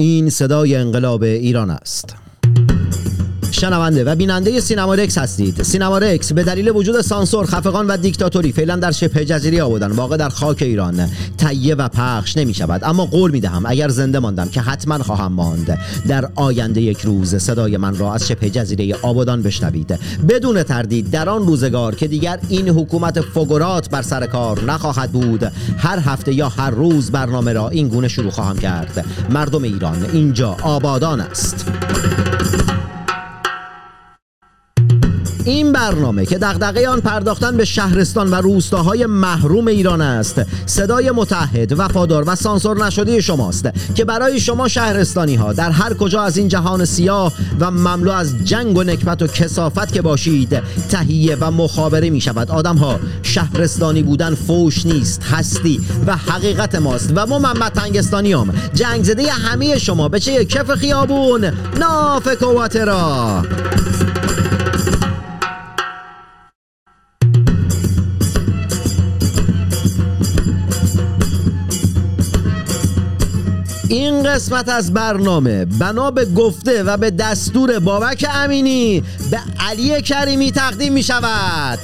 این صدای انقلاب ایران است. شنونده و بیننده سینما رکس هستید. سینما رکس به دلیل وجود سانسور، خفقان و دیکتاتوری فعلا در شبه جزیره آبادان، واقع در خاک ایران، تهیه و پخش نمی شود. اما قول می دهم اگر زنده ماندم که حتما خواهم ماند، در آینده یک روز صدای من را از شبه جزیره آبادان بشنوید. بدون تردید در آن روزگار که دیگر این حکومت فقرات بر سر کار نخواهد بود، هر هفته یا هر روز برنامه را این گونه شروع خواهم کرد: مردم ایران، اینجا آبادان است. این برنامه که دغدغه آن پرداختن به شهرستان و روستاهای محروم ایران است، صدای متحد، وفادار و سانسور نشده شماست که برای شما شهرستانی ها در هر کجا از این جهان سیاه و مملو از جنگ و نکبت و کثافت که باشید، تهیه و مخابره می شود. آدم ها، شهرستانی بودن فوش نیست، هستی و حقیقت ماست و ما محمد تنگستانیام، جنگ زده همه شما، به چه کف خیابون نافک و واترا. این قسمت از برنامه بنا به گفته و به دستور بابک امینی به علی کریمی تقدیم می شود.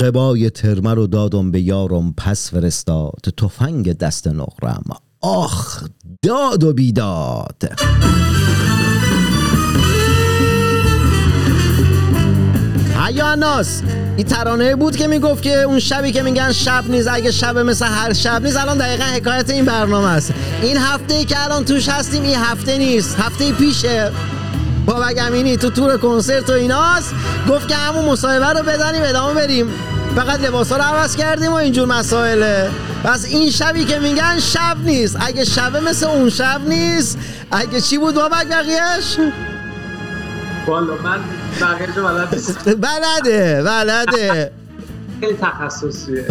قبای ترمه رو دادم به یارم، پس فرستاد تفنگ دست نقرم، آخ داد و بیداد. حیا ناس، این ترانه بود که میگفت که اون شبی که میگن شب نیز، اگه شب مثل هر شب نیز، الان دقیقا حکایت این برنامه است. این هفته‌ای که الان توش هستیم، این هفته نیست، هفته پیشه. بابک امینی تو تور کنسرت و ایناست گفت که همون مصاحبه رو بزنیم ادامه بریم، فقط لباسا رو عوض کردیم و اینجور مسائله. پس این شبی که میگن شب نیست، اگه شبه مثل اون شب نیست، اگه چی بود بابک بقیهش؟ والا من بقیهشو بلد نیست. بلده خیلی تخصصیه.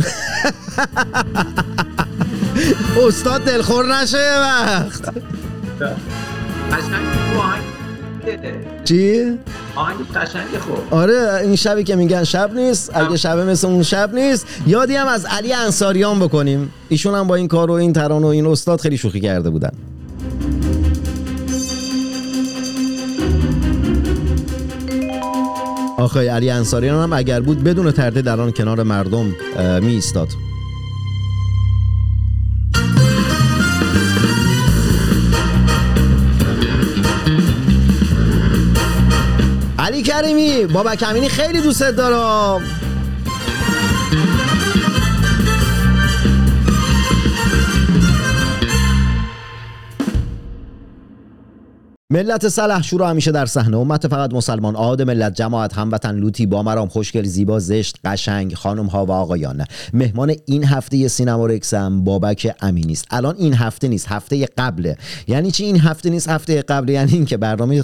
استاد دلخور نشه یه وقت. چی؟ آهنگ قشنگه. خوب آره، این شبی که میگن شب نیست، اگه شبه مثل اون شب نیست. یادی هم از علی انصاریان بکنیم، ایشون هم با این کار و این ترانه و این استاد خیلی شوخی کرده بودن. آخه علی انصاریان هم اگر بود بدون تردید در آن کنار مردم می ایستاد. علی کریمی، بابک امینی خیلی دوستت دارم. ملت صلح شورا همیشه در صحنه، امت فقط مسلمان، عاد ملت، جماعت، هموطن، لوتی، بامرام، خوشگل، زیبا، زشت، قشنگ، خانم ها و آقایان. مهمان این هفته سینما رکس هم بابک امینی است. الان این هفته نیست، هفته قبله. یعنی چی این هفته نیست هفته قبله؟ یعنی این که برنامه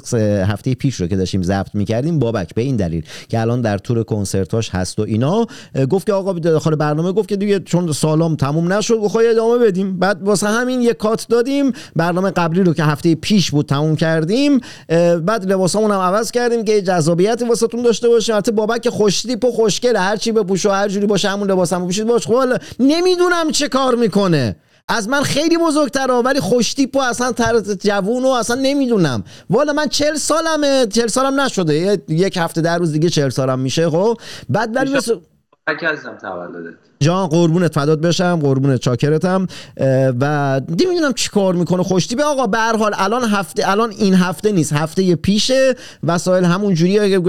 هفته پیش رو که داشتیم ضبط می‌کردیم، بابک به این دلیل که الان در تور کنسرتاش هست و اینا، گفت که آقا داخل برنامه گفت که دیگه چون سالام تموم نشد بخوای ادامه بدیم. بعد واسه همین یک کات دادیم، برنامه قبلی رو که هفته پیش بود تموم کرد کردیم، بعد لباسامون هم عوض کردیم که جذابیتی واسهتون داشته باشه. البته بابک خوشتیپ و خوشگل، هر چی بپوشه و هر جوری باشه همون لباسامو بپوشید باش. خب نمیدونم چه کار میکنه، از من خیلی بزرگتره ولی خوشتیپ و اصلا جوون و اصلا نمیدونم. والا من 40 سالمه، 40 سالم نشده، یک هفته در روز دیگه 40 سالم میشه. خب بعد ولی عزیزم تولدت جان، قربونت فدات بشم، قربونت، چاکرتم. و نمیدونم چی کار میکنه خوشتیپ آقا. به هر حال الان این هفته نیست، هفته پیشه، وسایل همون جوریه،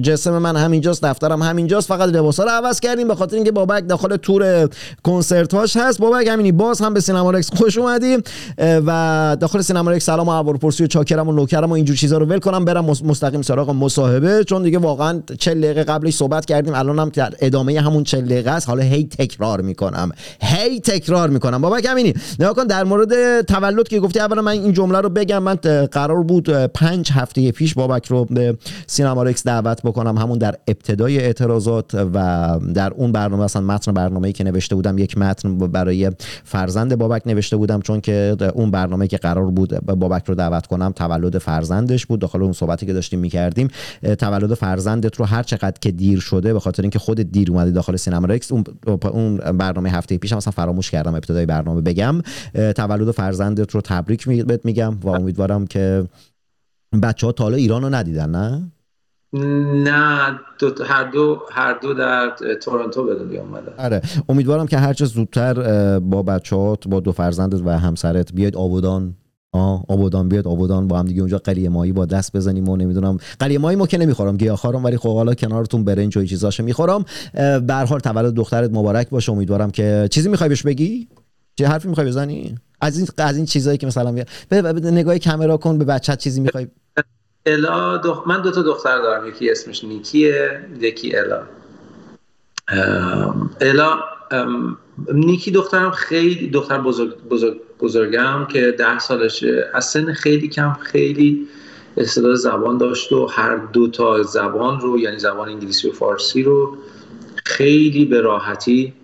جسم من همینجاست، دفترم همینجاست، فقط لباسا رو عوض کردیم به خاطر اینکه بابک داخل تور کنسرت‌هاش هست. بابک امینی باز هم به سینما رکس خوش اومدی و داخل سینما رکس سلام و احوالپرسی و چاکرم و نوکرم و این جور چیزا رو ول کنم، برم مستقیم سراغ مصاحبه، چون دیگه واقعا 40 دقیقه قبلش صحبت کردیم، الانم ادامه همون 40 دقیقه است. حالا هی تکرار میکنم بابک امینی نگاه کن. در مورد تولد که گفتی، اولا من این جمله رو بگم، من قرار بود 5 هفته پیش بابک رو به سینما رکس دعوت بکنم، همون در ابتدای اعتراضات، و در اون برنامه اصلا متن برنامه‌ای که نوشته بودم، یک متن برای فرزند بابک نوشته بودم، چون که اون برنامه که قرار بود بابک رو دعوت کنم تولد فرزندش بود. داخل اون صحبتی که داشتیم می‌کردیم، تولد فرزندت رو هر چقدر که دیر شده، به خاطر اینکه خودت دیر اومدی داخل سینما رکس، اون برنامه هفته پیشم اصلا فراموش کردم ابتدای برنامه بگم، تولد فرزندت رو تبریک بهت میگم و امیدوارم که بچه‌ها تا حالا ایران رو ندیدن. نه هر دو در تورنتو به دنیا اومدن. آره امیدوارم که هر چه زودتر با بچه‌هات، با دو فرزندت و همسرت بیاید آبادان. بیاد آبادان با هم دیگه اونجا قلیه ماهی با دست بزنیم و نمیدونم. قلیه ماهی ما که نمیخورم، گیاهخوارم، ولی خب حالا کنارتون برنج و چیزاشو میخورم. به هر حال تولد دخترت مبارک باشه. امیدوارم که چیزی میخوای بهش بگی؟ چه حرفی میخوای بزنی؟ از این چیزایی که مثلا نگاه کامرا کن به بچت، چیزی میخوای؟ الا من 2 تا دختر دارم، یکی اسمش نیکیه، یکی الا. نیکی دخترم، خیلی دختر بزرگم که 10 سالشه، از سن خیلی کم خیلی استعداد زبان داشت و هر 2 تا زبان رو، یعنی زبان انگلیسی و فارسی رو، خیلی به راحتی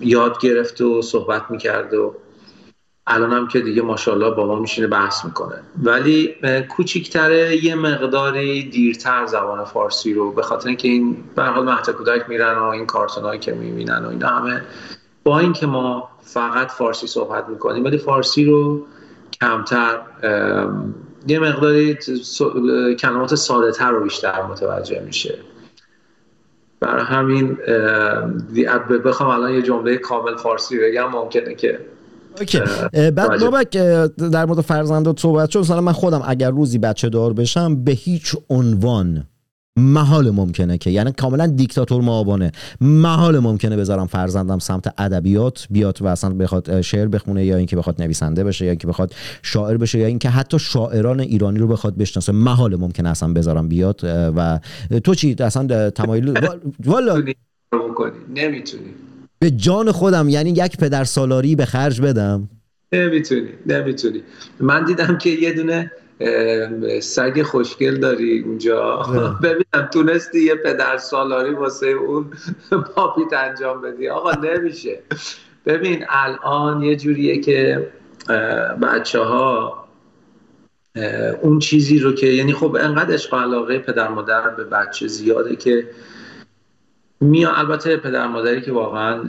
یاد گرفت و صحبت میکرد و الان هم که دیگه ماشاءالله با ما میشینه بحث میکنه. ولی کوچیکتره، یه مقداری دیرتر زبان فارسی رو، به خاطر اینکه این به هر حال مهد کودک میرن و این کارتونایی که میبینن و این همه، با اینکه ما فقط فارسی صحبت میکنیم ولی فارسی رو کمتر، یه مقداری کلمات ساده تر رو بیشتر متوجه میشه. برای همین بخوام الان یه جمله کامل فارسی بگم ممکنه که اوکی. بعد بابک در مورد فرزندات صحبت شد. مثلا من خودم اگر روزی بچه دار بشم، به هیچ عنوان محال ممکنه که، یعنی کاملا دیکتاتور معابانه، محال ممکنه بذارم فرزندم سمت ادبیات بیاد و اصلا بخواد شعر بخونه، یا اینکه بخواد نویسنده بشه، یا اینکه بخواد شاعر بشه، یا اینکه حتی شاعران ایرانی رو بخواد بشناسه. محال ممکنه اصلا بذارم بیاد. و تو چی اصلا تمایل والا نمیتونی؟ به جان خودم، یعنی یک پدر سالاری به خرج بدم نمیتونی. من دیدم که یه دونه سگ خوشگل داری اونجا، ببینم تونستی یه پدر سالاری واسه اون پاپیت انجام بدی؟ آقا نمیشه. ببین الان یه جوریه که بچه ها اون چیزی رو که، یعنی خب انقدر عشق و علاقه پدر مادر به بچه زیاده که البته پدر مادری که واقعا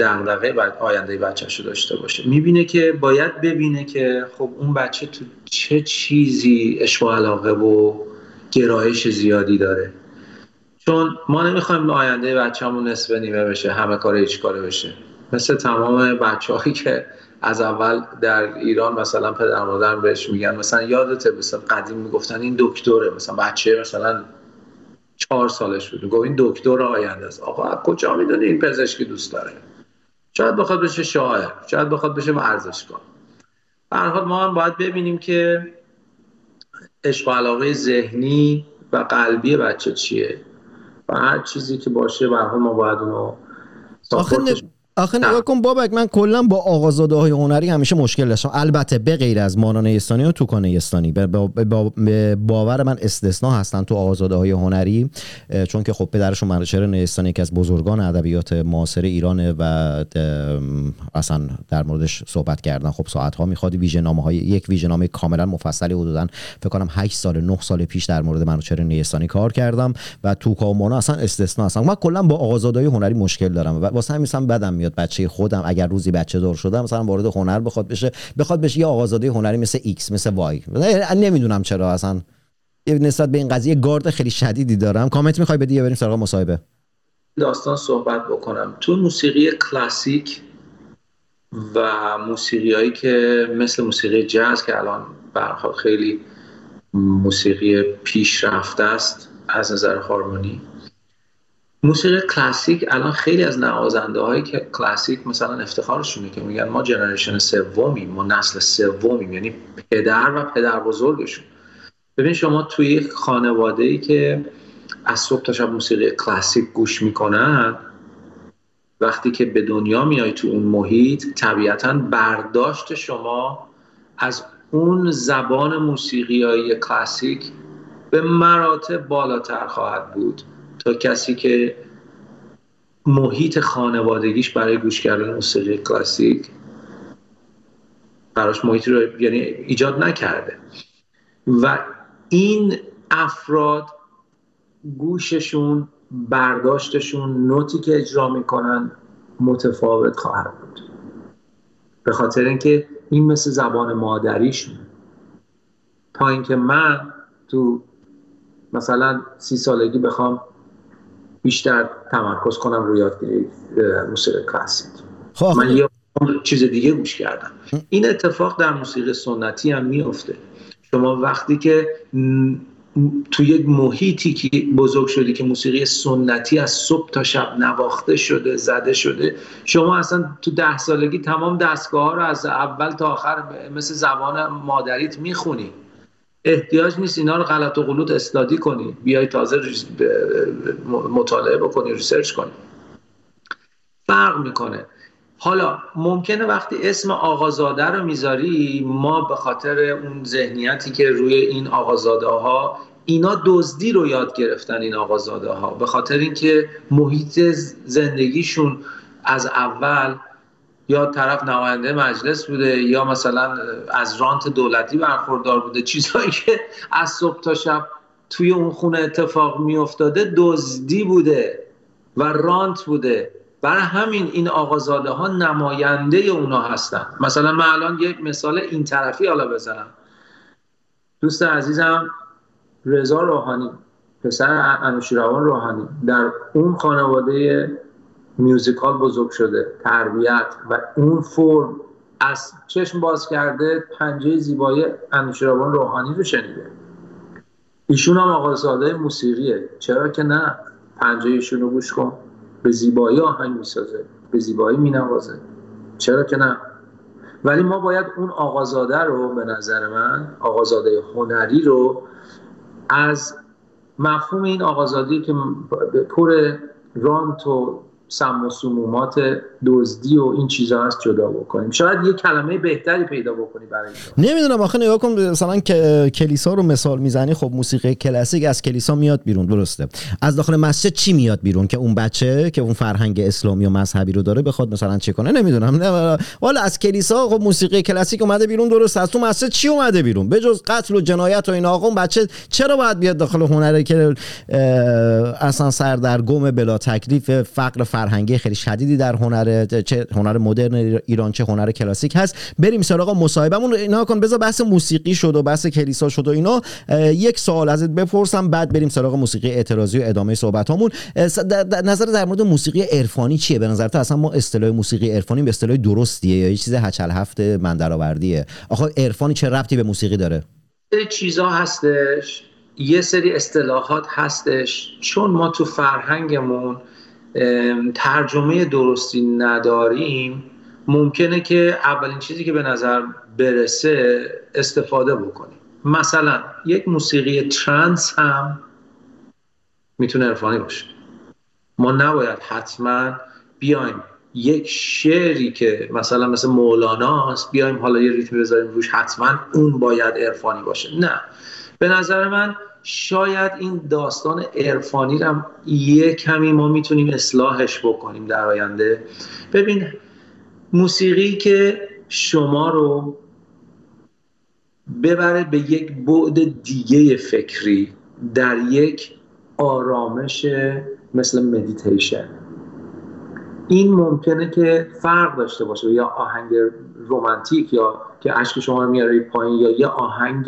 دغدغه آینده بچه‌شو داشته باشه، میبینه که باید ببینه که خب اون بچه تو چه چیزی عشق و علاقه و گرایش زیادی داره، چون ما نمیخوایم آینده بچه‌مون نصف نیمه بشه، همه کاره هیچ کاره بشه، مثل تمام بچه‌هایی که از اول در ایران مثلا پدر مادر بهش میگن، مثلا یادته مثلا قدیم میگفتن این دکتره، مثلا بچه مثلا 4 سالش بود، گفت این دکتر آینده است. آقا کجا میدونی این پزشکی دوست داره؟ شاید بخواد بشه شاعر، شاید بخواد بشه ورزشکار. به هر حال ما هم باید ببینیم که عشق و علاقه ذهنی و قلبی بچه چیه و هر چیزی که باشه به هر حال ما باید اونو ساخت. آخه نگاه کن بابک، من کلا با آقازاده‌های هنری همیشه مشکل داشتم، البته به غیر از مانا نیستانی و توکا نیستانی به باور من استثنا هستن تو آقازاده‌های هنری، چون که خب پدرشون منوچهر نیستانی که از بزرگان ادبیات معاصر ایرانه و اصلا در موردش صحبت کردن خب ساعت‌ها می‌خواد. ویژه‌نامه‌های یک ویژه‌نامه کاملا مفصلی حدوداً فکر کنم 8 سال 9 سال پیش در مورد منوچهر نیستانی کار کردم و توکا و مانا اصلا استثنا هستن. من کلا با آقازاده‌های هنری مشکل دارم و واسه همین بدم بچه خودم اگر روزی بچه دار شدم مثلا وارد هنر بخواد بشه یه آقازاده هنری مثل ایکس مثل وای، نمیدونم چرا اصلا نسبت به این قضیه گارد خیلی شدیدی دارم. کامنت میخوای بدی یا بریم سراغ مصاحبه؟ داستان صحبت بکنم تو موسیقی کلاسیک و موسیقیایی که مثل موسیقی جاز که الان برخواد خیلی موسیقی پیشرفته است از نظر هارمونی. موسیقی کلاسیک الان خیلی از نوازنده هایی که کلاسیک مثلا افتخارشونه که میگن ما جنریشن سومیم، ما نسل سومیم، یعنی پدر و پدر بزرگشون. ببین شما توی یک خانواده‌ای که از صبح تا شب موسیقی کلاسیک گوش میکنن، وقتی که به دنیا میای تو اون محیط طبیعتاً برداشت شما از اون زبان موسیقیایی کلاسیک به مراتب بالاتر خواهد بود تا کسی که محیط خانوادگیش برای گوش کردن موسیقی کلاسیک براش محیط رو یعنی ایجاد نکرده. و این افراد گوششون، برداشتشون، نوتی که اجرا میکنن متفاوت خواهد بود، به خاطر اینکه این مثل زبان مادریشون. تا اینکه من تو مثلا 30 سالگی بخوام بیشتر تمرکز کنم روی موسیقی کلاسیک، من یه چیز دیگه گوش کردم. این اتفاق در موسیقی سنتی هم میفته. شما وقتی که تو یک محیطی که بزرگ شدی که موسیقی سنتی از صبح تا شب نواخته شده، زده شده، شما اصلا تو 10 سالگی تمام دستگاه ها رو از اول تا آخر مثل زبان مادریت میخونی، احتیاج نیست اینا رو غلط و غلوط استادی کنی، بیای تازه مطالعه بکنی، ریسرچ کنی. فرق میکنه. حالا ممکنه وقتی اسم آقازاده رو میذاری، ما به خاطر اون ذهنیتی که روی این آقازاده ها، اینا دزدی رو یاد گرفتن این آقازاده ها، به خاطر اینکه محیط زندگیشون از اول یا طرف نماینده مجلس بوده یا مثلا از رانت دولتی برخوردار بوده، چیزایی که از صبح تا شب توی اون خونه اتفاق می افتاده دزدی بوده و رانت بوده. برای همین این آقازاده ها نماینده اونا هستن. مثلا من الان یک مثال این طرفی حالا بزنم. دوست عزیزم رزا روحانی، پسر انوشیروان روحانی، در اون خانواده میوزیکال بزرگ شده، تربیت و اون فرم از چشم باز کرده پنجه زیبایی انوشیروان روحانی رو شنیده. ایشون هم آقازاده موسیقیه، چرا که نه؟ پنجه ایشون رو گوش کن، به زیبایی آهنگ میسازه، به زیبایی مینوازه، چرا که نه؟ ولی ما باید اون آقازاده رو، به نظر من آقازاده هنری رو، از مفهوم این آقازادهی که پر رانت و سم و سمومات دزدی و این چیزا هست جدا بکنیم، شاید یه کلمه بهتری پیدا بکنی برای اینا. نمیدونم آخه نگاه کن مثلا کلیسا رو مثال میزنی، خب موسیقی کلاسیک از کلیسا میاد بیرون، درسته؟ از داخل مسجد چی میاد بیرون که اون بچه که اون فرهنگ اسلامی و مذهبی رو داره بخواد مثلا چه کنه؟ نمیدونم. والا از کلیسا خب موسیقی کلاسیک اومده بیرون، درسته؟ از تو مسجد چی اومده بیرون به جز قتل و جنایت و این آقا؟ اون بچه چرا باید بیاد داخل هنری که اصلا سردرگم بلا تکلیف فقر فرهنگی خیلی شدیدی در هنر، چه هنر مدرن ایران چه هنر کلاسیک هست. بریم سراغ مصاحبهمون. اینا کن بذار بحث موسیقی شد و بحث کلیسا شد و اینا. یک سوال ازت بپرسم بعد بریم سراغ موسیقی اعتراضی و ادامه صحبتامون. نظر در مورد موسیقی عرفانی چیه؟ به نظر تو اصلا ما اصطلاح موسیقی عرفانی به اصطلاح درستیه یا یه چیز هچل هفت من درآوردیه؟ آخه عرفانی چه ربطی به موسیقی داره؟ چیزا هستش، یه سری اصطلاحات هستش، چون ما تو فرهنگمون ترجمه درستی نداریم، ممکنه که اولین چیزی که به نظر برسه استفاده بکنیم. مثلا یک موسیقی ترنس هم میتونه عرفانی باشه. ما نباید حتما بیایم یک شعری که مثلا مثل مولانا است بیایم حالا یه ریتم بذاریم روش حتما اون باید عرفانی باشه. نه، به نظر من شاید این داستان عرفانی رو یه کمی ما میتونیم اصلاحش بکنیم در آینده. ببین موسیقی که شما رو ببره به یک بعد دیگه فکری در یک آرامش مثل مدیتیشن، این ممکنه که فرق داشته باشه، یا آهنگ رومانتیک یا که عشق شما رو میاره پایین، یا یه آهنگ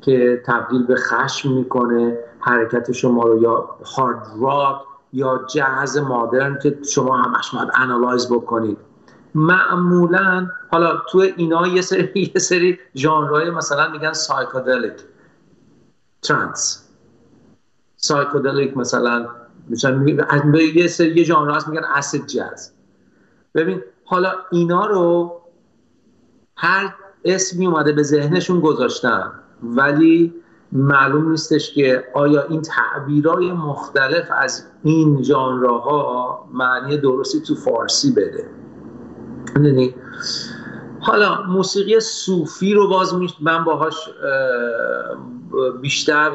که تبدیل به خشم میکنه حرکت شما رو، یا هارد راک یا جاز مدرن که شما همش باید انالایز بکنید. معمولا حالا تو اینا یه سری ژانرهای مثلا میگن سایکدلیک ترانس، سایکدلیک مثلا یه سری ژانرها هست میگن اسید جاز. ببین حالا اینا رو هر اسمی اومده به ذهنشون گذاشتن، ولی معلوم نیستش که آیا این تعبیرهای مختلف از این ژانرها معنی درستی تو فارسی بده. یعنی حالا موسیقی صوفی رو باز من باهاش بیشتر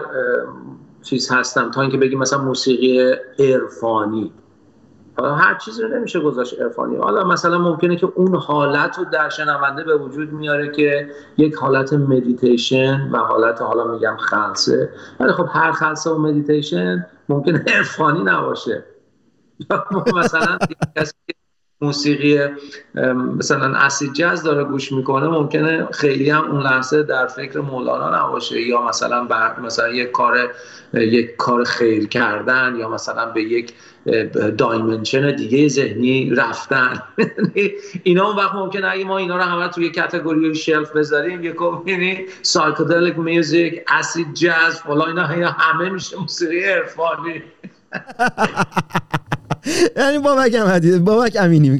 چیز هستم تا اینکه بگیم مثلا موسیقی عرفانی. حالا هر چیزی رو نمیشه گذاشت عرفانی. حالا مثلا ممکنه که اون حالت رو در شنونده به وجود میاره که یک حالت مدیتیشن و حالت حالا میگم خلسه، ولی خب هر خلسه و مدیتیشن ممکنه عرفانی نباشه. مثلا کسی موسیقی مثلا اسید جاز داره گوش میکنه ممکنه خیلی هم اون لحظه در فکر مولانا نباشه، یا مثلا مثلا یک کار خیر کردن، یا مثلا به یک دایمنشن دیگه ذهنی رفتن. اینا اون وقت ممکنه اگه ما اینا رو همه توی کاتگوری شلف بذاریم، یکم یعنی سایکدلیک میوزیک، اسید جاز، فلان، اینا همه میشه موسیقی عرفانی. یعنی بابک امینی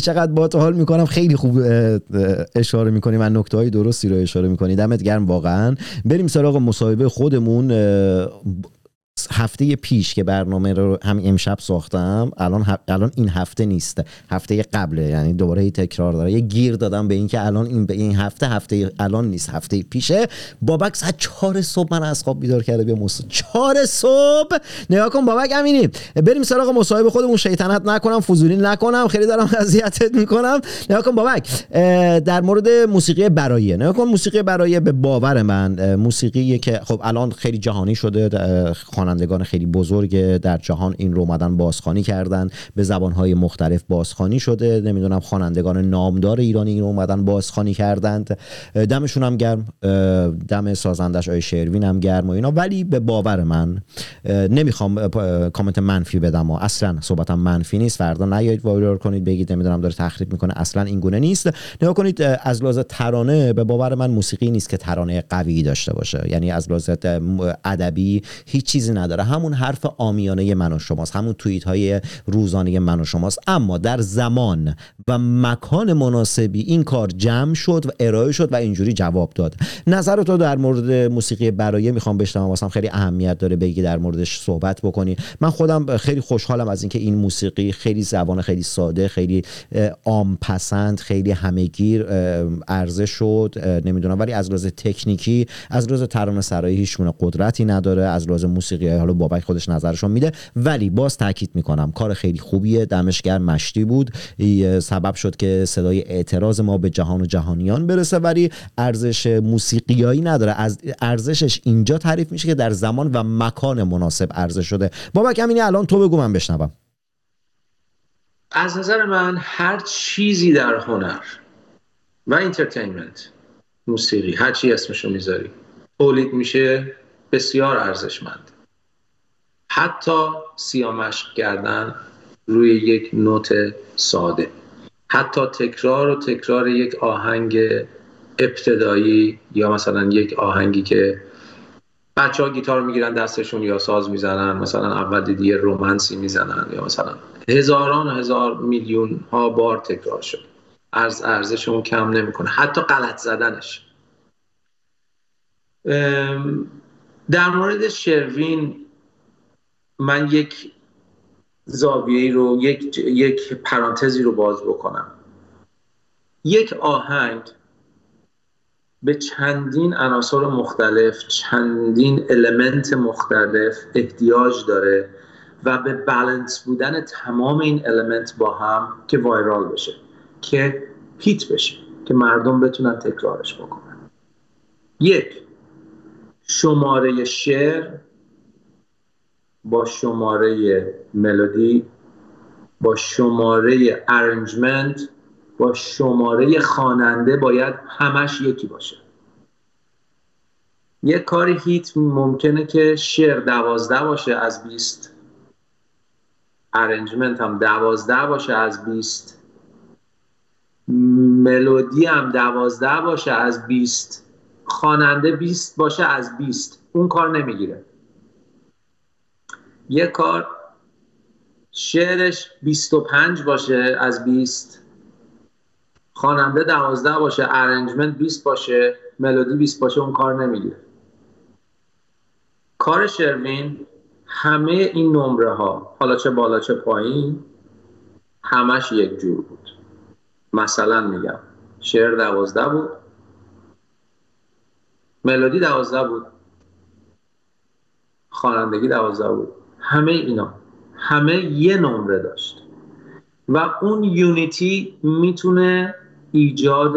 چقدر با تو حال میکنم، خیلی خوب اشاره میکنی و نکته های درستی رو اشاره میکنی، دمت گرم واقعا. بریم سراغ مصاحبه خودمون. هفته پیش که برنامه رو هم امشب ساختم، الان این هفته نیست، هفته قبله، یعنی دوباره تکرار داره. یه گیر دادم به این که الان این هفته الان نیست، هفته پیشه. بابک ساعت 4 صبح من از خواب بیدار کرده. بیا 4 صبح نگاه کن بابک امینی. بریم سراغ مصاحبه خودمون. شیطنت نکنم، فضولی نکنم، خیلی دارم اذیتت میکنم. نگاه کن بابک، در مورد موسیقی برایه، نگاه کن موسیقی برایه به باور من موسیقیه که خب الان خیلی جهانی شده، خوانندگان خیلی بزرگ در جهان این رو اومدن بازخوانی کردن، به زبان‌های مختلف بازخوانی شده. نمیدونم خوانندگان نامدار ایرانی این رو اومدن بازخوانی کردند، دمشون هم گرم، دم سازندش آیه شروین هم گرم و اینا. ولی به باور من، نمیخوام کامنت منفی بدم و اصلا صحبتم منفی نیست، فردا نیایید وایرال کنید بگید نمیدونم داره تخریب میکنه، اصلا این گونه نیست. نگاه کنید از لحاظ ترانه به باور من موسیقی نیست که ترانه قوی داشته باشه، یعنی از لحاظ ادبی هیچ چیزی نداره. همون حرف عامیانه من و شماست، همون توییت های روزانه من و شماست، اما در زمان و مکان مناسبی این کار جمع شد و ارائه شد و اینجوری جواب داد. نظر تو در مورد موسیقی برایه میخوام بشنوم، واسم خیلی اهمیت داره بگی در موردش صحبت بکنی. من خودم خیلی خوشحالم از اینکه این موسیقی خیلی زبان خیلی ساده، خیلی عام پسند، خیلی همگیر عرضه شد، نمیدونم، ولی از لحاظ تکنیکی، از لحاظ ترانه سرایی هیچگونه قدرتی نداره، از لحاظ موسیقی حالا بابک خودش نظرشون میده. ولی باز تاکید میکنم کار خیلی خوبیه، دمش گرم. مشتی بود، سبب شد که صدای اعتراض ما به جهان و جهانیان برسه، ولی ارزش موسیقیایی نداره. از ارزشش اینجا تعریف میشه که در زمان و مکان مناسب عرضه شده. بابک امینی الان تو بگو من بشنوم. از نظر من هر چیزی در هنر و انترتینمنت، موسیقی، هر چی اسمشو میذاری، تولید میشه، بسیار ارزشمند. حتی سیامشق کردن روی یک نوت ساده، حتی تکرار و تکرار یک آهنگ ابتدایی، یا مثلا یک آهنگی که بچه ها گیتار میگیرن دستشون یا ساز میزنن، مثلا اول دیگه رومانسی میزنن، یا مثلا هزاران هزار میلیون ها بار تکرار شد، ارزشمون کم نمیکنه. حتی غلط زدنش. در مورد شروین من یک زاویه‌ای رو یک پرانتزی رو باز بکنم. یک آهنگ به چندین عناصر مختلف، چندین المنت مختلف احتیاج داره و به بالانس بودن تمام این المنت با هم که وایرال بشه، که هیت بشه، که مردم بتونن تکرارش بکنن. یک، شماره شعر با شماره ملودی با شماره ارنجمنت با شماره خواننده باید همش یکی باشه. یک کار هیت ممکنه که شعر 12 باشه از 20، ارنجمنت هم 12 باشه از 20، ملودی هم 12 باشه از 20، خواننده 20 باشه از 20. اون کار نمیگیره. یه کار شعرش 25 باشه از 20، خواننده 12 باشه، ارنجمنت 20 باشه، ملودی 20 باشه، اون کار نمیگیره. کار شروین همه این نمره ها، حالا چه بالا چه پایین، همش یک جور بود. مثلا میگم شعر 12 بود، ملودی 12 بود، خوانندگی 12 بود. همه اینا همه یه نمره داشت و اون یونیتی میتونه ایجاد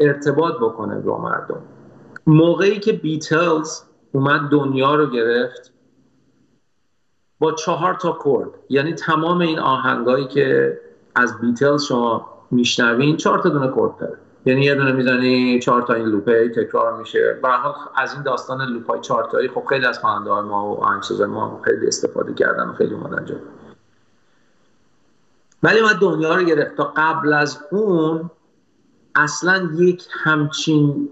ارتباط بکنه با مردم. موقعی که بیتلز اومد دنیا رو گرفت با 4 تا کورد، یعنی تمام این آهنگایی که از بیتلز شما میشنوین 4 تا دونه کورد داره، یعنی یه دونه میزنی 4 تا این لوپه تکرار میشه. به هر حال از این داستان لوپای 4 تایی خب خیلی از خواننده‌های ما و آهنگسازهای ما خیلی استفاده کردن و خیلی اومدن جلو، ولی ما دنیا رو گرفت. تا قبل از اون اصلا یک همچین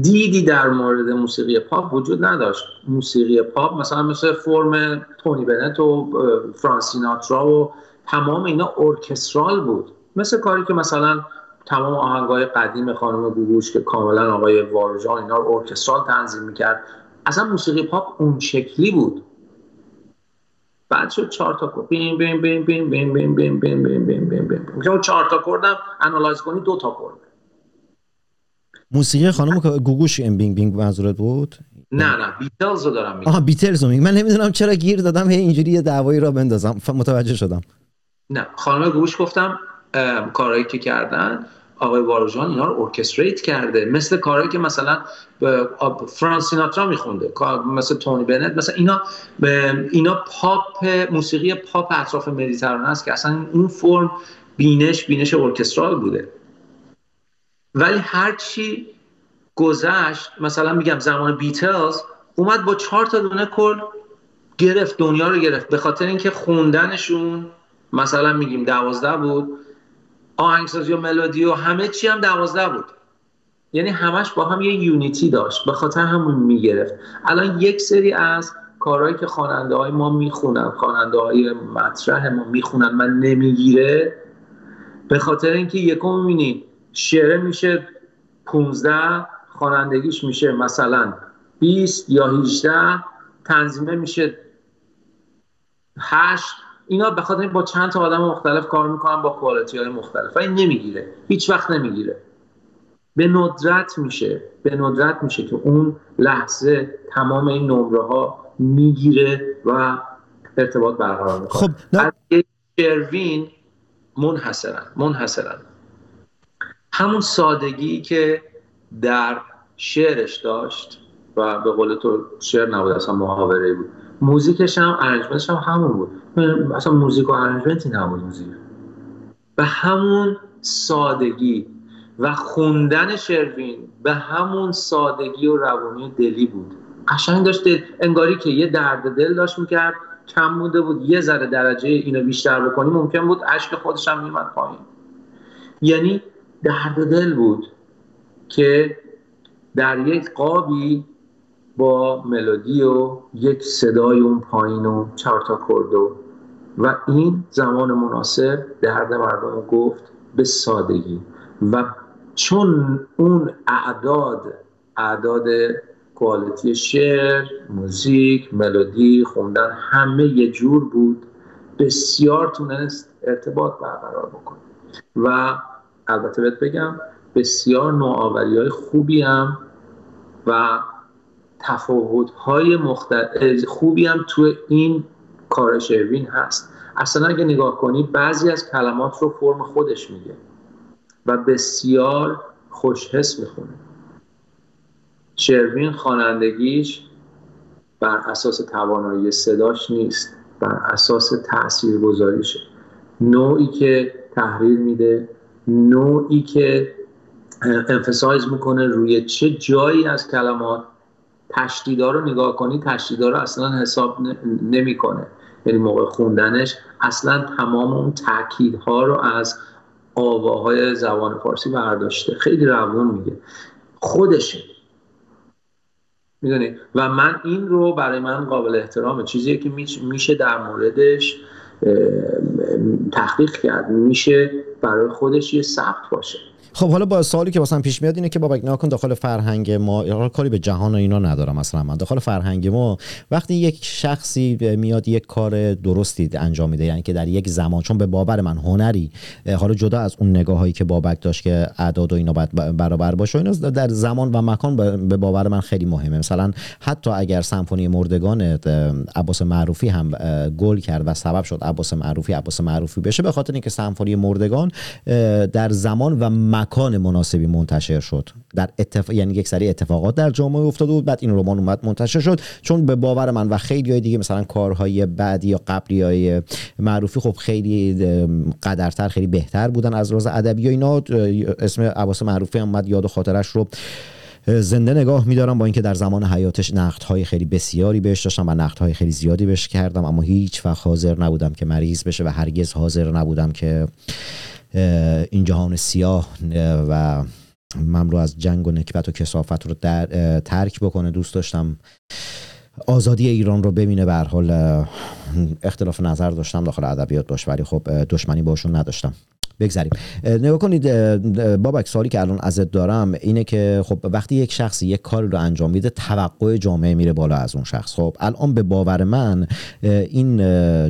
دیدی در مورد موسیقی پاپ وجود نداشت. موسیقی پاپ مثلا مثل فرم تونی بنت و فرانک سیناترا و تمام اینا ارکسترال بود، مثل کاری که مثلا تمام آهنگای قدیم خانم گوگوش که کاملا آقای وارجان اینا رو ارکسترال تنظیم میکرد. اصلا موسیقی پاپ اون شکلی بود. بعد شد 4 تا کورد، بیم بیم بیم بیم بیم بیم بیم بیم بیم بیم بیم بیم. میگم 4 تا کوردم آنالایز کنی 2 تا کورد. موسیقی خانم گوگوش این بینگ بینگ منظورت بود؟ نه بیتلز رو دارم میگم. آها بیتلز رو میگم. من نمیدونم چرا گیر دادم اینجوری دعوایی را بندازم، متوجه شدم. نه خانم گوگوش گفتم کارهایی که کردن آقای وارجان اینا رو ارکستریت کرده، مثل کارهایی که مثلا فرانک سیناترا میخونده، مثل تونی بنت، مثلا اینا پاپ، موسیقی پاپ اطراف مدیترانه است که اصلا اون فرم بینش ارکسترال بوده. ولی هر چی گذشت، مثلا میگم زمان بیتلز اومد با 4 تا دونه کل گرفت، دنیا رو گرفت، به خاطر اینکه خوندنشون مثلا میگیم 12 بود، آهنگسازی و ملودی و همه چی هم 12 بود، یعنی همش با هم یه یونیتی داشت، به خاطر همون میگرفت. الان یک سری از کارهایی که خواننده های ما میخونن، خواننده های مطرح ما میخونن، من نمیگیره، به خاطر اینکه یکم میبینید شعره میشه 15، خوانندگیش میشه مثلا 20 یا 18، تنظیمه میشه 8. اینا به خاطر با چند تا آدم مختلف کار میکنن با کوالیتی‌های مختلف، این نمیگیره، هیچ وقت نمیگیره. به ندرت میشه که اون لحظه تمام این نمره ها میگیره و ارتباط برقرار میکنه. خب شروین منحصرن همون سادگی که در شعرش داشت و به قول تو شعر نبود، اصلا محاوره بود. موزیکش هم ارنجمنتش هم همون بود، اصلا موزیک و ارنجمنتی نبود. موزیک به همون سادگی و خوندن شروین به همون سادگی و روانی و دلی بود. قشنگ داشت، انگاری که یه درد دل داشت میکرد، کم مونده بود یه ذره درجه اینو بیشتر بکنی، ممکن بود عشق خودش هم میمد پایین. یعنی درد دل بود که در یک قابی با ملودی و یک صدای اون پایین و 4 تا کردو و این زمان مناسب درد مردم گفت به سادگی. و چون اون اعداد کوالیتی شعر، موزیک، ملودی، خوندن همه یه جور بود، بسیار تونست ارتباط برقرار بکنه و البته بهت بگم بسیار نوآوری‌های خوبی هم و تفاوت‌های خوبی هم تو این کار شروین هست. اصلا اگه نگاه کنی بعضی از کلمات رو فرم خودش میگه و بسیار خوشحس میخونه. شروین خوانندگیش بر اساس توانایی صداش نیست، بر اساس تاثیرگذاریشه، نوعی که تحریر میده، نوعی که امفسایز میکنه روی چه جایی از کلمات. تشدیدا رو نگاه کنی، تشدیدا رو اصلا حساب نمیکنه، یعنی موقع خوندنش اصلا تمام اون تاکیدها رو از آواهای زبان فارسی برداشته، خیلی روان میگه خودشه، میدونی. و من این رو برای من قابل احترامه، چیزیه که میشه در موردش تحقیق کرد، میشه برای خودش یه سبک باشه. خب حالا با سوالی که واسم پیش میاد اینه که بابک ناکن داخل فرهنگ ما، کاری به جهان و اینا ندارم اصلا، من داخل فرهنگ ما وقتی یک شخصی میاد یک کار درستی انجام میده، یعنی که در یک زمان، چون به باور من هنری، حالا جدا از اون نگاهایی که بابک داشت که اعداد و اینا باید برابر باشه، اینا در زمان و مکان به باور من خیلی مهمه. مثلا حتی اگر سمفونی مردگان عباس معروفی هم گل کرد و سبب شد عباس معروفی بشه، به خاطر اینکه سمفونی مردگان در زمان و مکان مناسبی منتشر شد، در یعنی یک سری اتفاقات در جامعه افتاد و بعد این رمان اومد منتشر شد. چون به باور من و خیلیای دیگه مثلا کارهای بعدی یا قبلیای معروفی خب خیلی قدرتر، خیلی بهتر بودن از لحاظ ادبی و اینا، اسم عباس معروفی اومد، یاد و خاطرش رو زنده نگاه می‌دارم، با اینکه در زمان حیاتش نقدهای خیلی بسیاری بهش داشتم و نقدهای خیلی زیادی بهش کردم، اما هیچ وقت حاضر نبودم که مریض بشه و هرگز حاضر نبودم که این جهان سیاه و مملو از جنگ و نکبت و کثافت رو ترک بکنه. دوست داشتم آزادی ایران رو ببینه. به هر حال اختلاف نظر داشتم داخل ادبیات باش، ولی خب دشمنی باشون نداشتم. بگذاریم نگاه کنید بابک، سوالی که الان ازت دارم اینه که خب وقتی یک شخص یک کار رو انجام میده، توقع جامعه میره بالا از اون شخص. خب الان به باور من این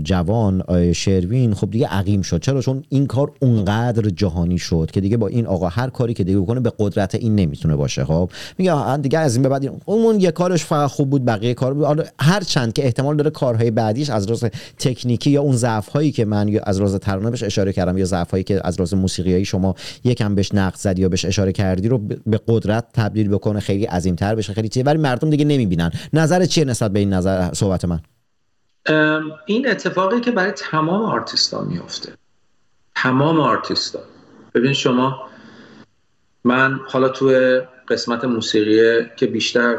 جوان شروین خب دیگه عقیم شد. چرا؟ چون این کار اونقدر جهانی شد که دیگه با این آقا هر کاری که دیگه بکنه به قدرت این نمیتونه باشه. خب میگه دیگه از این به بعد اون یه کارش فقط خوب بود، بقیه کار هر چند که احتمال داره کارهای بعدیش از لحاظ تکنیکی یا اون ضعف هایی که من از لحاظ ترانه بهش اشاره کردم یا ضعف هایی که از لحاظ موسیقیایی شما یکم بهش نقد زدی یا بهش اشاره کردی رو به قدرت تبدیل بکنه، خیلی عظیم‌تر بشه، خیلی چیه، ولی مردم دیگه نمیبینن. نظر چیه نسبت به این نظر صحبت من؟ این اتفاقی که برای تمام آرتیست‌ها میفته، تمام آرتیست‌ها. ببین شما، من حالا تو قسمت موسیقی که بیشتر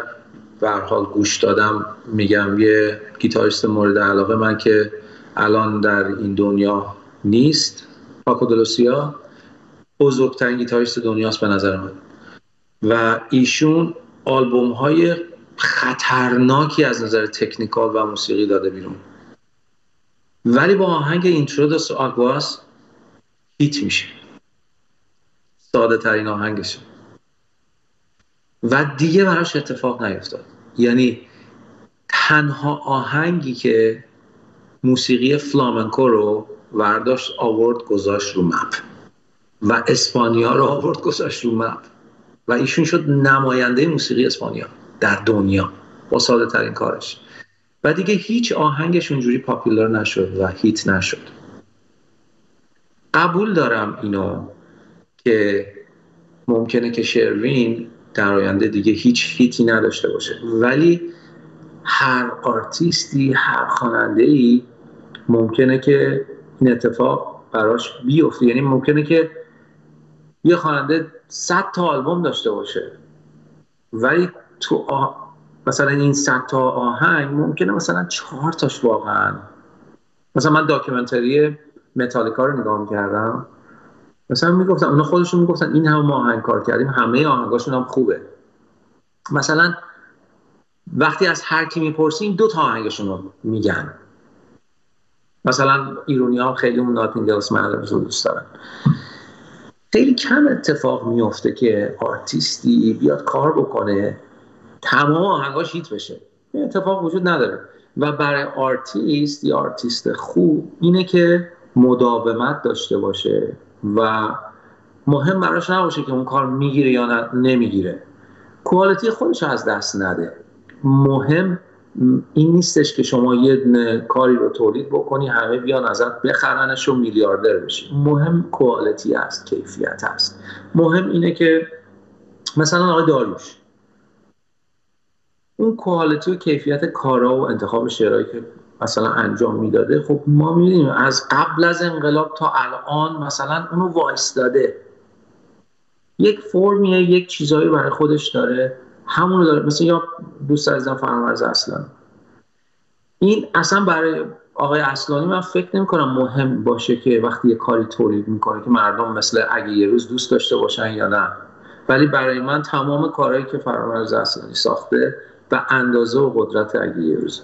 به هر حال گوش دادم، میگم یه گیتاریست مورد علاقه من که الان در این دنیا نیست، پاکو دلوسیا، بزرگترین گیتاریست دنیاست به نظر من و ایشون آلبوم های خطرناکی از نظر تکنیکال و موسیقی داده بیرون، ولی با آهنگ اینترو دو آگواس هیت میشه، ساده ترین آهنگشه و دیگه براش اتفاق نیفتاد. یعنی تنها آهنگی که موسیقی فلامنکو رو ورداشت آورد گذاشت رو مپ و اسپانیا رو آورد گذاشت رو مپ و ایشون شد نماینده موسیقی اسپانیا در دنیا با ساده ترین کارش و دیگه هیچ آهنگش اونجوری پاپولار نشد و هیت نشد. قبول دارم اینو که ممکنه که شروین در آینده دیگه هیچ هیتی نداشته باشه، ولی هر آرتیستی، هر خواننده‌ای ممکنه که این اتفاق براش بیفته. یعنی ممکنه که یه خواننده 100 تا آلبوم داشته باشه، ولی تو مثلا این 100 تا آهنگ ممکنه مثلا 4 تاش واقعا، مثلا من داکیومنتری متالیکا رو نگاه می‌کردم، مثلا میگفتن اونا خودشون میگفتن این همه آهنگ کار کردیم، همه آهنگاشون هم خوبه. مثلا وقتی از هر کی میپرسین 2 تا آهنگشون رو میگن. مثلا ایرونیا هم خیلی اون ناتینگلز مدرز رو دوست دارن. خیلی کم اتفاق میفته که آرتیستی بیاد کار بکنه تمام آهنگاش هیت بشه، این اتفاق وجود نداره. و برای آرتیست یا آرتیست خوب اینه که مداومت داشته باشه و مهم براش نباشه که اون کار میگیره یا نمیگیره، کوالیتی خودش از دست نده. مهم این نیستش که شما یه کاری رو تولید بکنی همه بیان ازت بخرنش و میلیاردر بشی. مهم کوالیتی است، کیفیت است. مهم اینه که مثلا آقای داروش اون کوالیتی و کیفیت کارا و انتخاب شعرهایی که مثلا انجام میداده، خب ما می‌بینیم از قبل از انقلاب تا الان مثلا اونو وایستاده، یک فرمیه، یک چیزایی برای خودش داره، همونو داره. مثلا یا دوست عزیزم فرامرز اصلانی، این اصلا برای آقای اصلانی من فکر نمی‌کنم مهم باشه که وقتی یه کاری تولید می‌کنه که مردم مثلا اگه یه روز دوست داشته باشن یا نه، ولی برای من تمام کارهایی که فرامرز اصلانی ساخته و اندازه و قدرت اگه یه روز،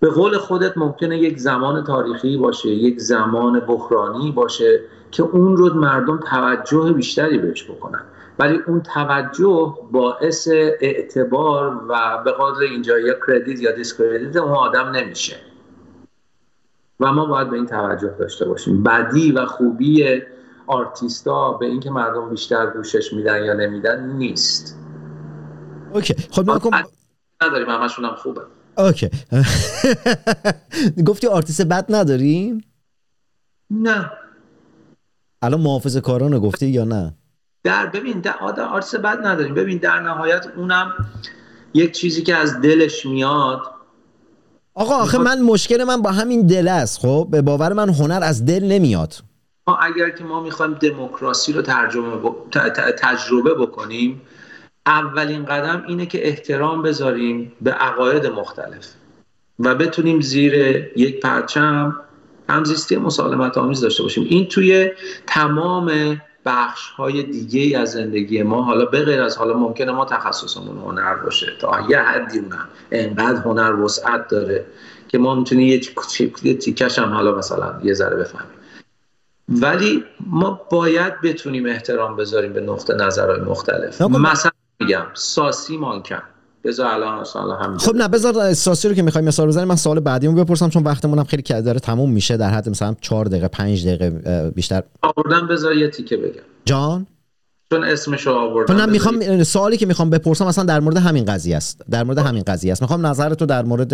به قول خودت، ممکنه یک زمان تاریخی باشه، یک زمان بحرانی باشه که اون رو مردم توجه بیشتری بهش بکنن، ولی اون توجه باعث اعتبار و به قدر اینجا یا کردیت یا دیسکردیت اون آدم نمیشه و ما باید به این توجه داشته باشیم. بدی و خوبی آرتیستا به اینکه مردم بیشتر گوشش میدن یا نمیدن نیست. اوکی، خب نداریم، همشون هم خوبه. اوکی. گفتی آرتیست بد نداریم؟ نه. الان محافظه کارانو گفتی یا نه؟ ببین آرتیست بد نداریم. ببین در نهایت اونم یک چیزی که از دلش میاد. آقا آخه من مشکل من با همین دل است. خب به باور من هنر از دل نمیاد. اگر که ما میخوایم دموکراسی رو تجربه بکنیم، اولین قدم اینه که احترام بذاریم به عقاید مختلف و بتونیم زیر یک پرچم همزیستی مسالمت آمیز داشته باشیم. این توی تمام بخش‌های دیگه از زندگی ما، حالا به غیر از، حالا ممکنه ما تخصصمون هنر باشه تا یه حدی، نه انقدر هنر وسعت داره که ما میتونیم یه تیکش هم حالا مثلا یه ذره بفهمیم، ولی ما باید بتونیم احترام بذاریم به نقطه نظرهای مختلف. مثلا میگم ساسی مانکن، بذار الان مثلا همین، خب نه بذار ساسی رو که میخوایم مثال بزنیم من سوال بعدیمو بپرسم چون وقتمون هم خیلی کم داره تموم میشه، در حد مثلا 4 دقیقه 5 دقیقه بیشتر آوردم، بذار یه تیکه بگم جان، چون اسمش رو آوردم. من میخوام سوالی که میخوام بپرسم اصلا در مورد همین قضیه است، در مورد همین قضیه است. میخوام نظر تو در مورد،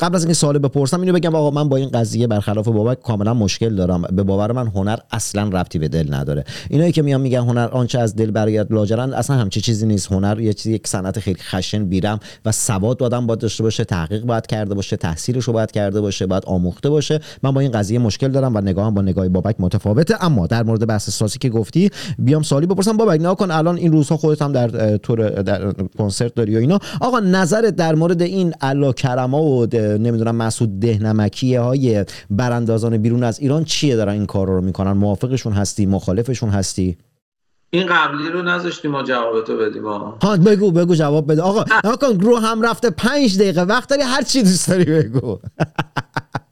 قبل از اینکه سوال بپرسم اینو بگم آقا من با این قضیه برخلاف بابک کاملا مشکل دارم. به باور من هنر اصلا ربطی به دل نداره. اینایی که میان میگن هنر آنچه از دل برآید لاجرم، اصلا همچی چیزی نیست. هنر یه چیزی، یک صنعت خیلی خشن، بیرم و سواد آدم باید داشته باشه، تحقیق باید کرده باشه، تحصیلش رو باید کرده باشه، باید آموخته باشه. من با این قضیه مشکل دارم و نگاهم با نگاه بابک متفاوته. اما در مورد بحث ساسی که گفتی بیام سوالی بپرسم، بابک نگاه کن الان این روزها خودت هم در تور در کنسرت داری و اینا، آقا نظرت در مورد این الا کرما و نمیدونم مسعود دهنمکی های براندازان بیرون از ایران چیه؟ دارن این کار رو میکنن، موافقشون هستی، مخالفشون هستی؟ این قبلی رو نذاشتی ما جوابتو بدیم. ها بگو جواب بده آقا. نگاه کن گروه هم رفته 5 دقیقه وقت داری، هر چی دوست داری بگو.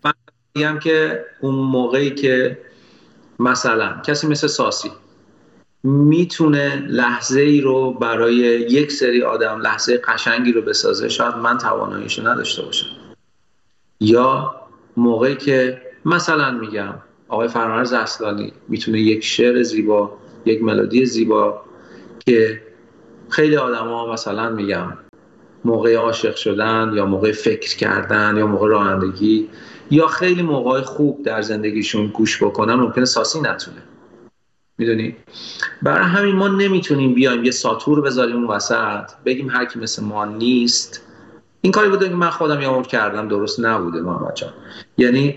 من میگم که اون موقعی که مثلا کسی مثل ساسی میتونه لحظه ای رو برای یک سری آدم، لحظه قشنگی رو بسازه، شاید من تواناییشو نداشته باشم. یا موقعی که مثلا میگم آقای فرامرز اصلانی میتونه یک شعر زیبا، یک ملودی زیبا که خیلی آدما مثلا میگم موقع عاشق شدن یا موقع فکر کردن یا موقع رانندگی یا خیلی موقع خوب در زندگیشون گوش بکنن، ممکنه ساسی نتونه. میدونی برای همین ما نمیتونیم بیایم یه ساتور بذاریم اون وسط بگیم هر کی مثل ما نیست. این کاری بوده که من خودم یه عمر کردم، درست نبوده محمد جان. یعنی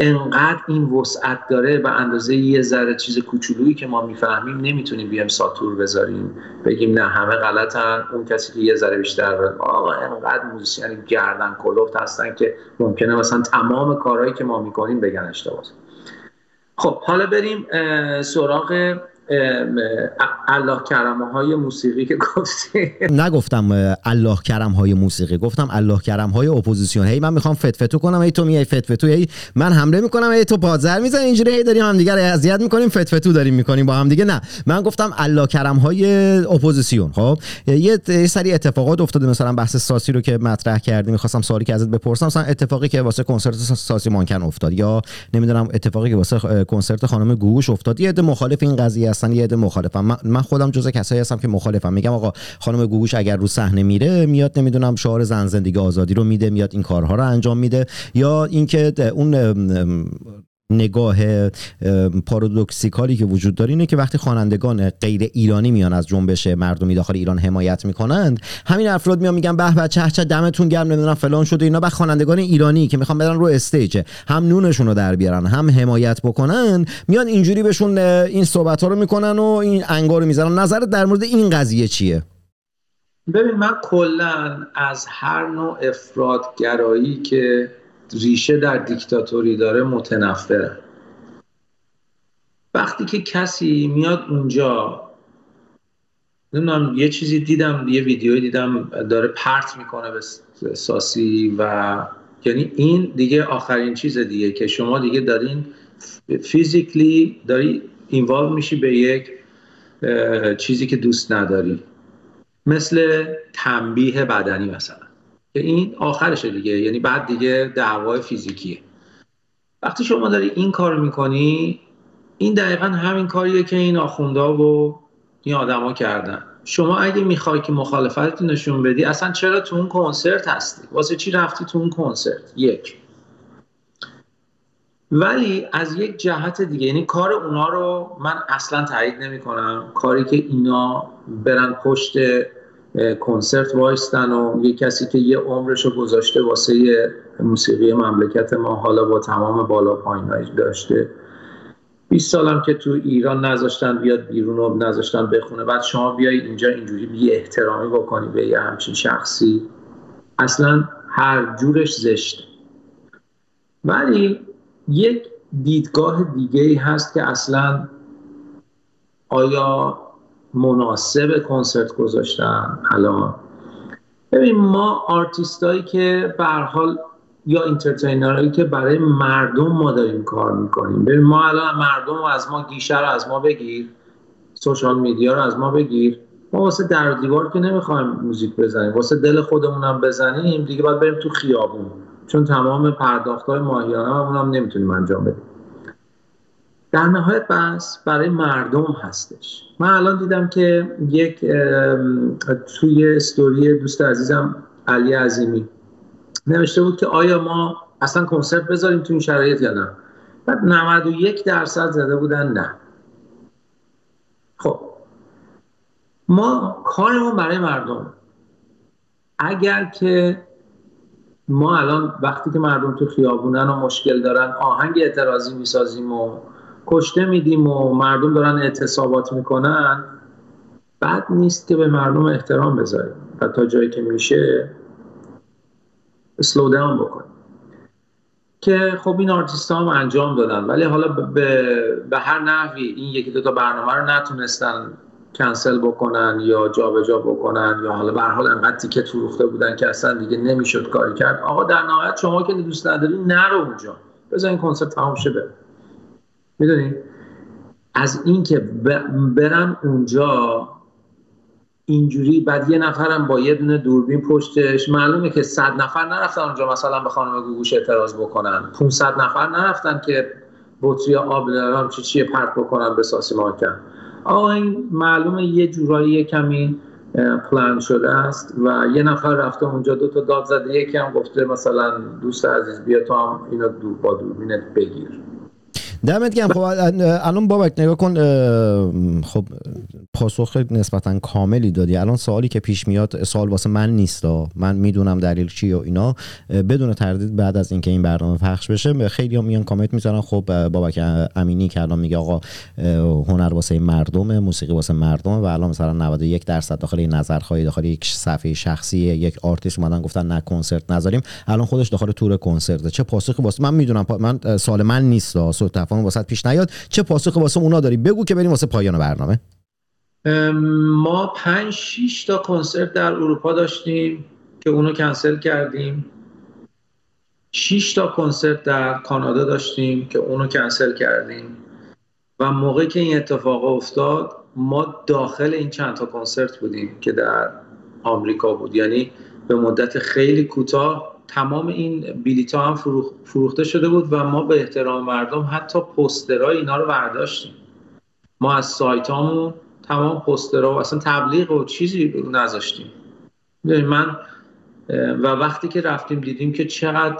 انقدر این وسعت داره و اندازه یه ذره چیز کوچولویی که ما میفهمیم نمیتونیم بیایم ساتور بذاریم بگیم نه همه غلطن، اون کسی که یه ذره بیشتر آقا انقدر موزیسین گردن کلفت هستن که ممکنه مثلا تمام کارهایی که ما میکنیم بگن اشتباهه. خب حالا بریم سراغ الله کرمه های موسیقی که گفتی نگفتم الله کرم های موسیقی، گفتم الله کرم های اپوزیسیون. هی من میخوام فتفتو کنم، هی تو میای فتفتو، هی من حمله میکنم، هی تو پادزر میزنی، اینجوری هی داریم هم دیگه اذیت میکنیم، فتفتو داریم میکنیم با هم دیگه. نه من گفتم الله کرم های اپوزیسیون. خب یه سری اتفاقات افتاده، مثلا بحث ساسی رو که مطرح کردی، میخواستم سوالی که ازت بپرسم، مثلا اتفاقی که واسه کنسرت ساسی مانکن افتاد، یا نمیدونم اتفاقی که واسه کنسرت خانم گوگوش افتاد. یه عده مخالف این قضیه هستن، یه عده مخالفم. من خودم جزء کسایی هستم که مخالفم. میگم آقا خانم گوگوش اگر رو صحنه میره، میاد نمیدونم شعار زن زندگی آزادی رو میده، میاد این کارها رو انجام میده، یا اینکه اون نگاه پارادوکسیکالی که وجود داره اینه که وقتی خوانندگان غیر ایرانی میان از جنبش مردمی داخل ایران حمایت میکنند، همین افراد میان میگن به به چه چه دمتون گرم نمیدونم فلان شده اینا، بعد خوانندگان ایرانی که میخوان برن رو استیج هم نونشون رو در بیارن هم حمایت بکنن، میان اینجوری بهشون این صحبت ها رو میکنن و این انگار رو میذارن. نظرت در مورد این قضیه چیه؟ ببین من کلا از هر نوع افراط‌گرایی که ریشه در دیکتاتوری داره متنفره. وقتی که کسی میاد اونجا، نمیدونم یه چیزی دیدم، یه ویدیوی دیدم داره پرت میکنه به ساسی، و یعنی این دیگه آخرین چیز دیگه که شما دیگه دارین فیزیکلی داری اینوالو میشی به یک چیزی که دوست نداری، مثل تنبیه بدنی مثلا، این آخرشه دیگه، یعنی بعد دیگه دعوای فیزیکیه. وقتی شما داری این کار میکنی، این دقیقا همین کاریه که این آخوندها و این آدم ها کردن. شما اگه میخوای که مخالفت نشون بدی، اصلا چرا تو اون کنسرت هستی؟ واسه چی رفتی تو اون کنسرت؟ یک. ولی از یک جهت دیگه، یعنی کار اونا رو من اصلا تایید نمی کنم. کاری که اینا برن پشت کنسرت وایستن و یه کسی که یه عمرشو گذاشته واسه موسیقی مملکت ما، حالا با تمام بالا پایینایی داشته، 20 سالم که تو ایران نذاشتن بیاد بیرون و نذاشتن بخونه، بعد شما بیای اینجا اینجوری بی احترامی بکنی به یه همچین شخصی، اصلا هر جورش زشته. ولی یک دیدگاه دیگه‌ای هست که اصلا آیا مناسب کنسرت گذاشتن؟ الان ببین ما آرتیستایی که به هر حال، یا اینترتینرایی که برای مردم ما داریم کار میکنیم، ببین ما الان مردم رو از ما، گیشه رو از ما بگیر، سوشال میدیا رو از ما بگیر، ما واسه در و دیوار که نمیخوایم موزیک بزنیم، واسه دل خودمونم بزنیم دیگه، باید بریم تو خیابون، چون تمام پرداخت‌های ماهیانه‌مون هم نمیتونیم انجام بدیم. در نهایت بس برای مردم هستش. من الان دیدم که یک توی استوری دوست عزیزم علی عظیمی نوشته بود که آیا ما اصلا کنسرت بذاریم تو این شرایط یا نه، بعد 91% زده بودن نه. خب ما کارمون برای مردم، اگر که ما الان وقتی که مردم تو خیابونن و مشکل دارن آهنگ اعتراضی میسازیم و کشته میدیم و مردم دارن اعتصابات میکنن، بد نیست که به مردم احترام بذاریم و تا جایی که میشه سلو داون بکنیم، که خب این آرتیست هم انجام دادن. ولی حالا به هر نحوی این یکی دوتا برنامه رو نتونستن کنسل بکنن یا جابجا بکنن، یا حالا به هر حال انقدر تیکت فروخته بودن که اصلا دیگه نمیشد کاری کرد. آقا در نهایت شما که دوست نداری نرو اونجا، بذار این کنسرت تمام شه بره. میدونی از این که برن اونجا اینجوری، بعد یه نفرم با یه دونه دوربین پشتش، معلومه که 100 نفر نرفتن اونجا مثلا به خانم گوگوش اعتراض بکنن، 500 نفر نرفتن که بطری آب دارم چیه پرت بکنن به ساسی مانکن. آقا این معلومه یه جورایی کمی پلان شده است و یه نفر رفته اونجا 2 تا داد زده، یکی هم گفته مثلا دوست عزیز بیا تو هم اینو دور با دوربینت بگیر. دمت گرم. خب الان بابک نگاه کن، خب پاسخ نسبتا کاملی دادی. الان سوالی که پیش میاد، سوال واسه من نیستا، من میدونم دلیل چیه و اینا، بدون تردید بعد از اینکه این برنامه پخش بشه خیلی هم میان کامنت میذارن خب بابک امینی که الان میگه آقا هنر واسه مردمه، موسیقی واسه مردمه، و الان مثلا 91% داخل این نظرخواهی، داخل یک صفحه شخصی یک آرتیست اومدن گفتن نه کنسرت نذاریم، الان خودش داخل تور کنسرته. چه پاسخی واسه من؟ میدونم من سوال من نیستا، سوال مفهوم واسط پیش نیاد، چه پاسخ واسه اونا داری بگو که بریم واسه پایان برنامه. ما 5-6 تا کنسرت در اروپا داشتیم که اونو کنسل کردیم، 6 تا کنسرت در کانادا داشتیم که اونو کنسل کردیم و موقعی که این اتفاق افتاد ما داخل این چند تا کنسرت بودیم که در آمریکا بود، یعنی به مدت خیلی کوتاه تمام این بلیط‌ها هم فروخته شده بود و ما به احترام مردم حتی پوسترای اینا رو برداشتیم، ما از سایتامون تمام پوسترها و اصلا تبلیغ و چیزی نذاشتیم. من و وقتی که رفتیم دیدیم که چقدر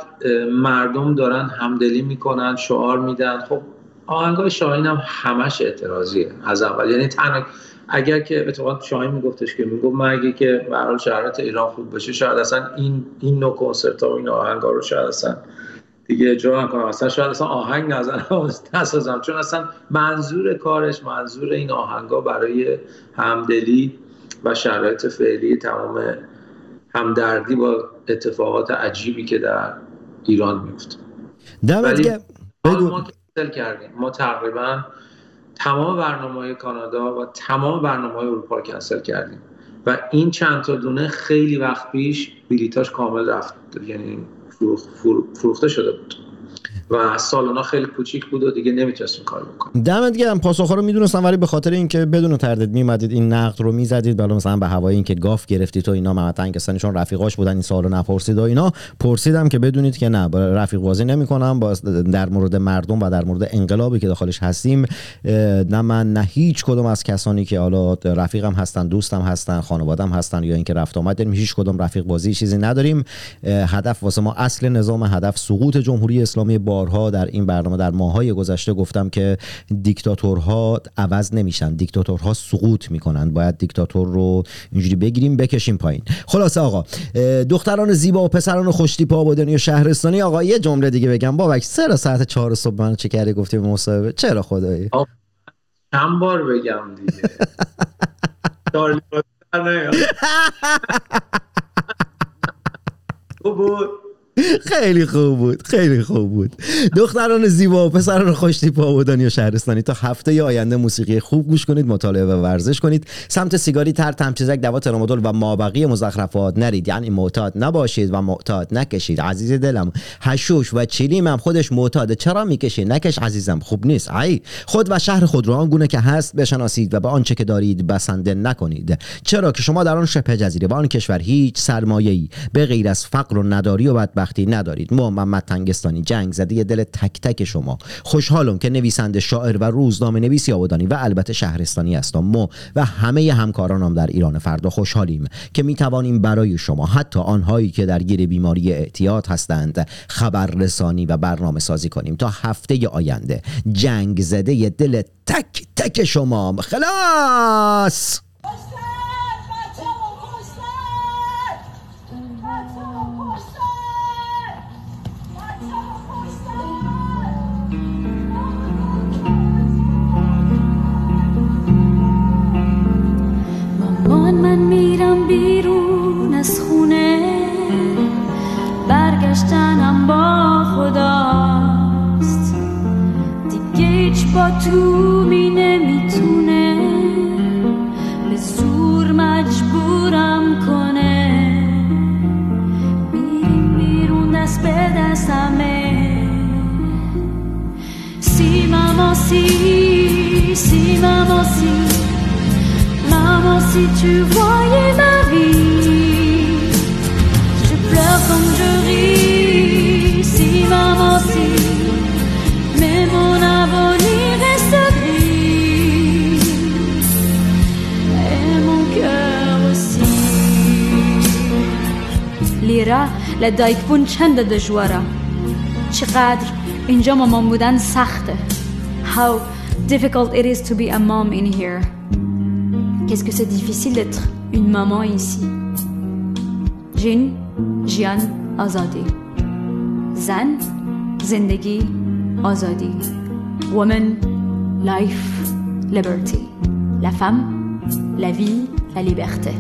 مردم دارن همدلی میکنن، شعار میدن. خب آهنگای شاهین هم همش اعتراضیه از اول، یعنی تنها اگر که اتفاقا شاهین میگفتش که میگفت مگه که به هر حال شهرت ایران خوب بشه شاید اصلا این نوع کنسرت‌ها و این آهنگا رو شاید اصلا دیگه اجرا نکنم، اصلا شاید اصلا آهنگ نسازم، چون اصلا منظور کارش منظور این آهنگا برای همدلی و شرایط فعلی تمام همدردی با اتفاقات عجیبی که در ایران میفته. ما کنسل کردیم، ما تقریبا تمام برنامه‌های کانادا و تمام برنامه‌های اروپا کنسل کردیم و این چند تا دونه خیلی وقت پیش بلیتاش کامل رفت، یعنی فروخته شده بود و سالونا خیلی کوچیک بود و دیگه نمیتونستم کار بکنم. دمت گرم، پاسخ‌ها رو میدونستم ولی به خاطر اینکه بدون تردید میمدید این نقد رو میزدید، بلا مثلا به هوای اینکه گاف گرفتید تو اینا، محمد تنگستانی چون رفیقاش بودن این سوالو نپرسید و اینا، پرسیدم که بدونید که نه، رفیق بازی نمی‌کنم با در مورد مردم و در مورد انقلابی که داخلش هستیم، نه من نه هیچ کدوم از کسانی که حالا رفیقم هستن، دوستم هستن، خانواده‌ام هستن یا اینکه رفت آمد داریم، هیچ کدوم رفیق بازی چیزی نداریم. هدف واسه ما اصل نظام، هدف سقوط جمهوری اسلامی. بارها در این برنامه در ماه‌های گذشته گفتم که دیکتاتورها عوض نمیشن، دیکتاتورها سقوط میکنن، باید دیکتاتور رو اینجوری بگیریم بکشیم پایین. خلاصه آقا، دختران زیبا و پسران خوش‌تیپ آبادانی و شهرستانی، آقا یه جمله دیگه بگم، بابک سر ساعت 4 صبح من چه کاری گفتی به مصاحبه؟ چرا خدایی چند بار بگم دیگه؟ چارلی نه خوب خیلی خوب بود، خیلی خوب بود. دختران زیبا و پسران خوش‌تیپ آبادانی و شهرستانی، تا هفته آینده موسیقی خوب گوش کنید، مطالعه و ورزش کنید، سمت سیگاری، تر، تمچزک، دوا ترامادول و مابقی مزخرفات نرید، یعنی معتاد نباشید و معتاد نکشید عزیز دلم. حشوش و چیلیم هم خودش معتاده، چرا میکشی؟ نکش عزیزم، خوب نیست. ای خود و شهر خود رو آن گونه که هست بشناسید و به آنچه که دارید بسنده نکنید، چرا که شما در آن شبه جزیره و آن کشور هیچ سرمایه‌ای به غیر از فقر و نداری و بدبختی ندارید. محمد تنگستانی، جنگ زده دل تک تک شما. خوشحالم که نویسنده، شاعر و روزنامه نویس آبادانی و البته شهرستانی هستم. ما و همه همکارانم در ایران فردا خوشحالیم که می توانیم برای شما، حتی آنهایی که درگیر بیماری اعتیاد هستند، خبررسانی و برنامه سازی کنیم. تا هفته آینده، جنگ زده دل تک تک شما. خلاص. من میرم بیرون از خونه، برگشتنم با خداست دیگه، هیچ با تو می نمیتونه به زور مجبورم کنه، میریم بیرون دست به دست همه، سیمم آسی، سیمم آسی، maman si tu voyais ma vie, je pleure comme je ris, si maman si, mais mon avenir reste gris, et mon cœur aussi. لیرا لدایکون چند دژواره، چقدر اینجا مامان بودن سخته. How difficult it is to be a mom in here. Qu'est-ce que c'est difficile d'être une maman ici. Jin, Jian, Azadi. Zan, Zindagi, Azadi. Woman, life, liberty. La femme, la vie, la liberté.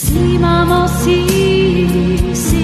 Si maman, si, si.